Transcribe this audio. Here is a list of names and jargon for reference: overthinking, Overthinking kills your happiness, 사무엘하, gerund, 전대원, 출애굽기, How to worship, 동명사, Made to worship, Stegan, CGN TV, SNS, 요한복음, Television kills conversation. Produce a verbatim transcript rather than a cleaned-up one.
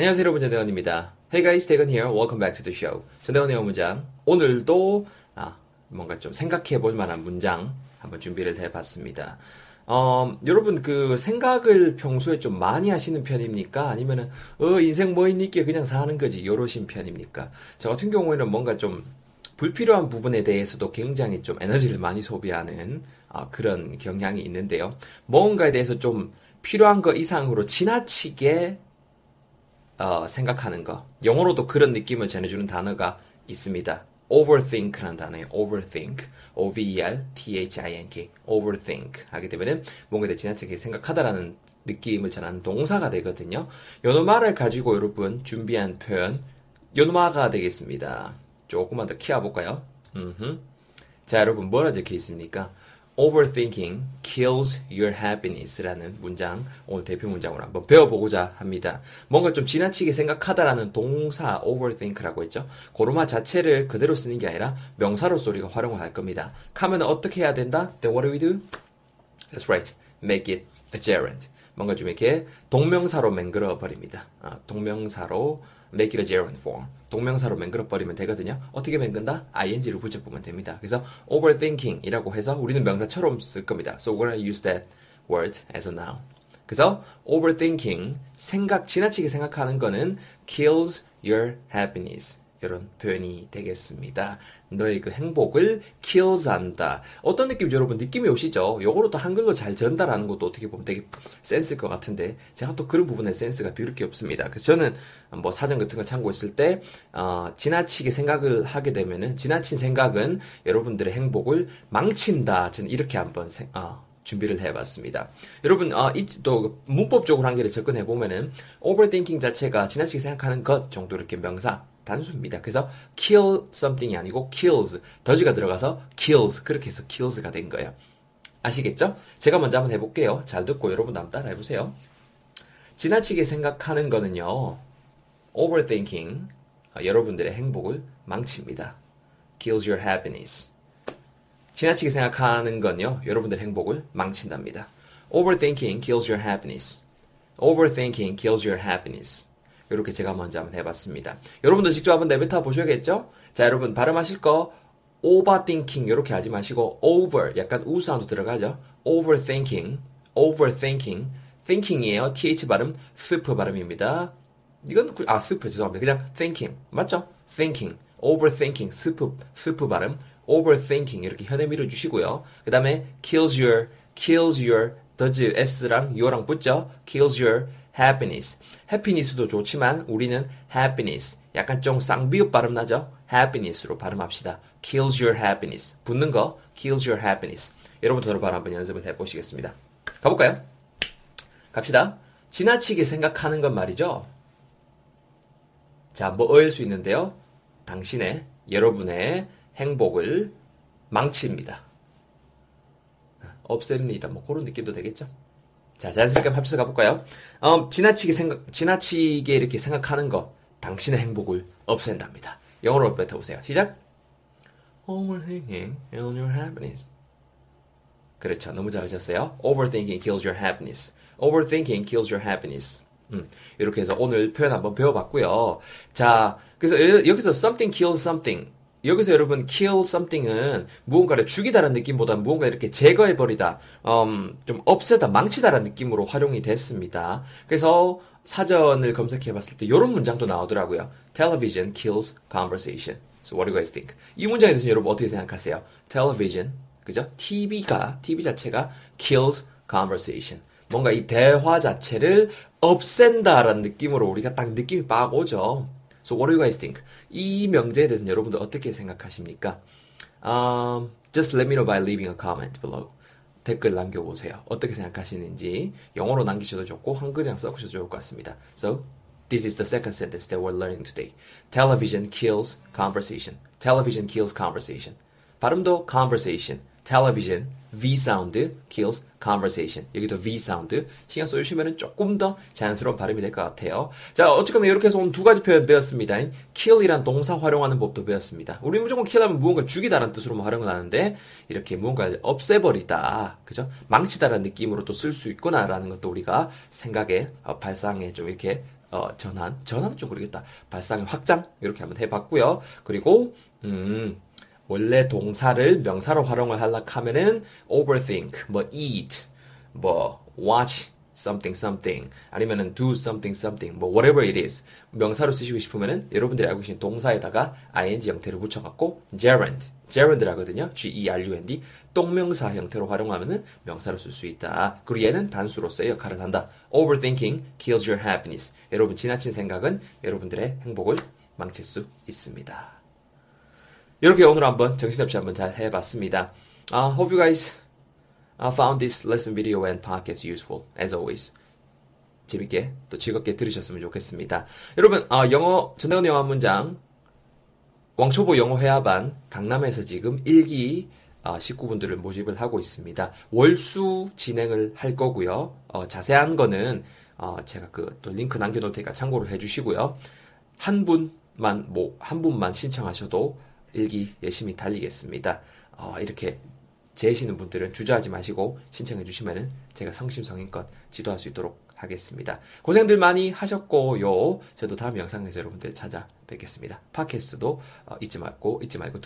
안녕하세요 여러분, 전대원입니다. Hey guys, Stegan here. Welcome back to the show. 전대원의 영문장. 오늘도 아, 뭔가 좀 생각해볼 만한 문장 한번 준비를 해봤습니다. 어, 여러분 그 생각을 평소에 좀 많이 하시는 편입니까? 아니면은 어 인생 뭐 있니 있게 그냥 사는 거지 이러신 편입니까? 저 같은 경우에는 뭔가 좀 불필요한 부분에 대해서도 굉장히 좀 에너지를 많이 소비하는 어, 그런 경향이 있는데요. 뭔가에 대해서 좀 필요한 거 이상으로 지나치게 어, 생각하는 거. 영어로도 그런 느낌을 전해주는 단어가 있습니다. overthink라는 단어예요. overthink. O-V-E-R-T-H-I-N-K. overthink. 하게 되면은 뭔가 더 지나치게 생각하다라는 느낌을 전하는 동사가 되거든요. 요노마를 가지고 여러분 준비한 표현. 요노마가 되겠습니다. 조금만 더 키워볼까요? 음흠. 자, 여러분 뭐라 적혀 있습니까? Overthinking kills your happiness라는 문장, 오늘 대표 문장으로 한번 배워보고자 합니다. 뭔가 좀 지나치게 생각하다라는 동사 overthink라고 했죠. 고로마 자체를 그대로 쓰는 게 아니라 명사로서 우리가 활용을 할 겁니다. 하면 어떻게 해야 된다? Then what do we do? That's right. Make it a gerund. 뭔가 좀 이렇게 동명사로 맹글어버립니다. 아, 동명사로 make it a gerund form. 동명사로 맹글어버리면 되거든요. 어떻게 맹근다? ing를 붙여보면 됩니다. 그래서 overthinking이라고 해서 우리는 명사처럼 쓸 겁니다. So we're gonna use that word as a noun. 그래서 overthinking, 생각, 지나치게 생각하는 거는 kills your happiness. 이런 표현이 되겠습니다. 너의 그 행복을 kills한다. 어떤 느낌인지 여러분 느낌이 오시죠? 요거로 또 한글로 잘 전달하는 것도 어떻게 보면 되게 센스일 것 같은데 제가 또 그런 부분에 센스가 드럽게 없습니다. 그래서 저는 뭐 사전 같은 걸 참고했을 때 어, 지나치게 생각을 하게 되면은 지나친 생각은 여러분들의 행복을 망친다. 저는 이렇게 한번 생, 어, 준비를 해봤습니다. 여러분 어, 이, 또 문법적으로 한 개를 접근해 보면은 overthinking 자체가 지나치게 생각하는 것 정도 이렇게 명사 단수입니다. 그래서 kill something이 아니고 kills, 더지가 들어가서 kills, 그렇게 해서 kills가 된 거예요. 아시겠죠? 제가 먼저 한번 해볼게요. 잘 듣고 여러분도 한번 따라 해보세요. 지나치게 생각하는 거는요, overthinking, 여러분들의 행복을 망칩니다. kills your happiness. 지나치게 생각하는 건요, 여러분들의 행복을 망친답니다. overthinking kills your happiness. overthinking kills your happiness. 이렇게 제가 먼저 한번 해봤습니다. 여러분도 직접 한번 내뱉어 보셔야겠죠? 자, 여러분 발음하실 거 overthinking 이렇게 하지 마시고 over 약간 우 사운드 들어가죠? overthinking, overthinking, thinking이에요. th 발음, 스프 발음입니다. 이건 아 스프 죄송합니다. 그냥 thinking 맞죠? thinking, overthinking, 스프 스프 발음, overthinking 이렇게 혀내 밀어주시고요. 그 다음에 kills your, kills your, does s랑 your랑 붙죠? kills your happiness. happiness도 좋지만 우리는 happiness. 약간 좀 쌍비읍 발음 나죠? happiness로 발음합시다. kills your happiness. 붙는 거 kills your happiness. 여러분 저로 바로 한번 연습을 해보시겠습니다. 가볼까요? 갑시다. 지나치게 생각하는 건 말이죠. 자, 뭐일 수 있는데요. 당신의, 여러분의 행복을 망칩니다. 없앱니다. 뭐 그런 느낌도 되겠죠? 자, 자연스럽게 합쳐서 가볼까요? 어, 지나치게 생각, 지나치게 이렇게 생각하는 거, 당신의 행복을 없앤답니다. 영어로 뱉어보세요. 시작. Overthinking kills your happiness. 그렇죠. 너무 잘하셨어요. Overthinking kills your happiness. Overthinking kills your happiness. 음, 이렇게 해서 오늘 표현 한번 배워봤고요. 자, 그래서 여기서 something kills something. 여기서 여러분 kill something은 무언가를 죽이다라는 느낌보다 무언가 이렇게 제거해버리다, 음, 좀 없애다, 망치다라는 느낌으로 활용이 됐습니다. 그래서 사전을 검색해봤을 때 이런 문장도 나오더라고요. Television kills conversation. So what do you guys think? 이 문장에 대해서 여러분 어떻게 생각하세요? Television, 그죠? 티비가, 티비 자체가 kills conversation. 뭔가 이 대화 자체를 없앤다라는 느낌으로 우리가 딱 느낌이 빡 오죠. So what do you guys think? 이 명제에 대해서는 여러분들 어떻게 생각하십니까? Um, just let me know by leaving a comment below. 댓글 남겨보세요. 어떻게 생각하시는지 영어로 남기셔도 좋고 한글이랑 써보셔도 좋을 것 같습니다. So this is the second sentence that we're learning today. Television kills conversation. Television kills conversation. 발음도 conversation. Television, V 사운드, kills conversation. 여기도 V 사운드. 신경 써주시면 조금 더 자연스러운 발음이 될 것 같아요. 자, 어쨌거나 이렇게 해서 오늘 두 가지 표현 배웠습니다. kill이란 동사 활용하는 법도 배웠습니다. 우리 무조건 kill하면 무언가 죽이다라는 뜻으로만 활용을 하는데 이렇게 무언가를 없애버리다, 그죠? 망치다라는 느낌으로 또 쓸 수 있구나라는 것도 우리가 생각에, 발상에 좀 이렇게 어, 전환, 전환은 좀 그러겠다. 발상의 확장 이렇게 한번 해봤고요. 그리고 음, 원래 동사를 명사로 활용을 하려고 하면은 overthink, 뭐 eat, 뭐 watch something something 아니면은 do something something 뭐 whatever it is 명사로 쓰시고 싶으면은 여러분들이 알고 계신 동사에다가 ing 형태를 붙여갖고 gerund, gerund라거든요. 지 이 알 유 엔 디 동명사 형태로 활용하면은 명사로 쓸 수 있다. 그리고 얘는 단수로서의 역할을 한다. Overthinking kills your happiness. 여러분 지나친 생각은 여러분들의 행복을 망칠 수 있습니다. 이렇게 오늘 한번 정신없이 한번 잘 해봤습니다. I hope you guys found this lesson video and podcast useful as always. 재밌게 또 즐겁게 들으셨으면 좋겠습니다. 여러분 아, 영어 전대원 영어 문장 왕초보 영어 회화반 강남에서 지금 일 기 어, 식구분들을 모집을 하고 있습니다. 월수 진행을 할 거고요. 어, 자세한 거는 어, 제가 그 또 링크 남겨놓을 테니까 참고를 해주시고요. 한 분만 뭐 한 분만 신청하셔도 일 기 열심히 달리겠습니다. 어, 이렇게 재시는 분들은 주저하지 마시고 신청해 주시면은 제가 성심성의껏 지도할 수 있도록 하겠습니다. 고생들 많이 하셨고요. 저도 다음 영상에서 여러분들 찾아뵙겠습니다. 팟캐스트도 잊지 말고 잊지 말고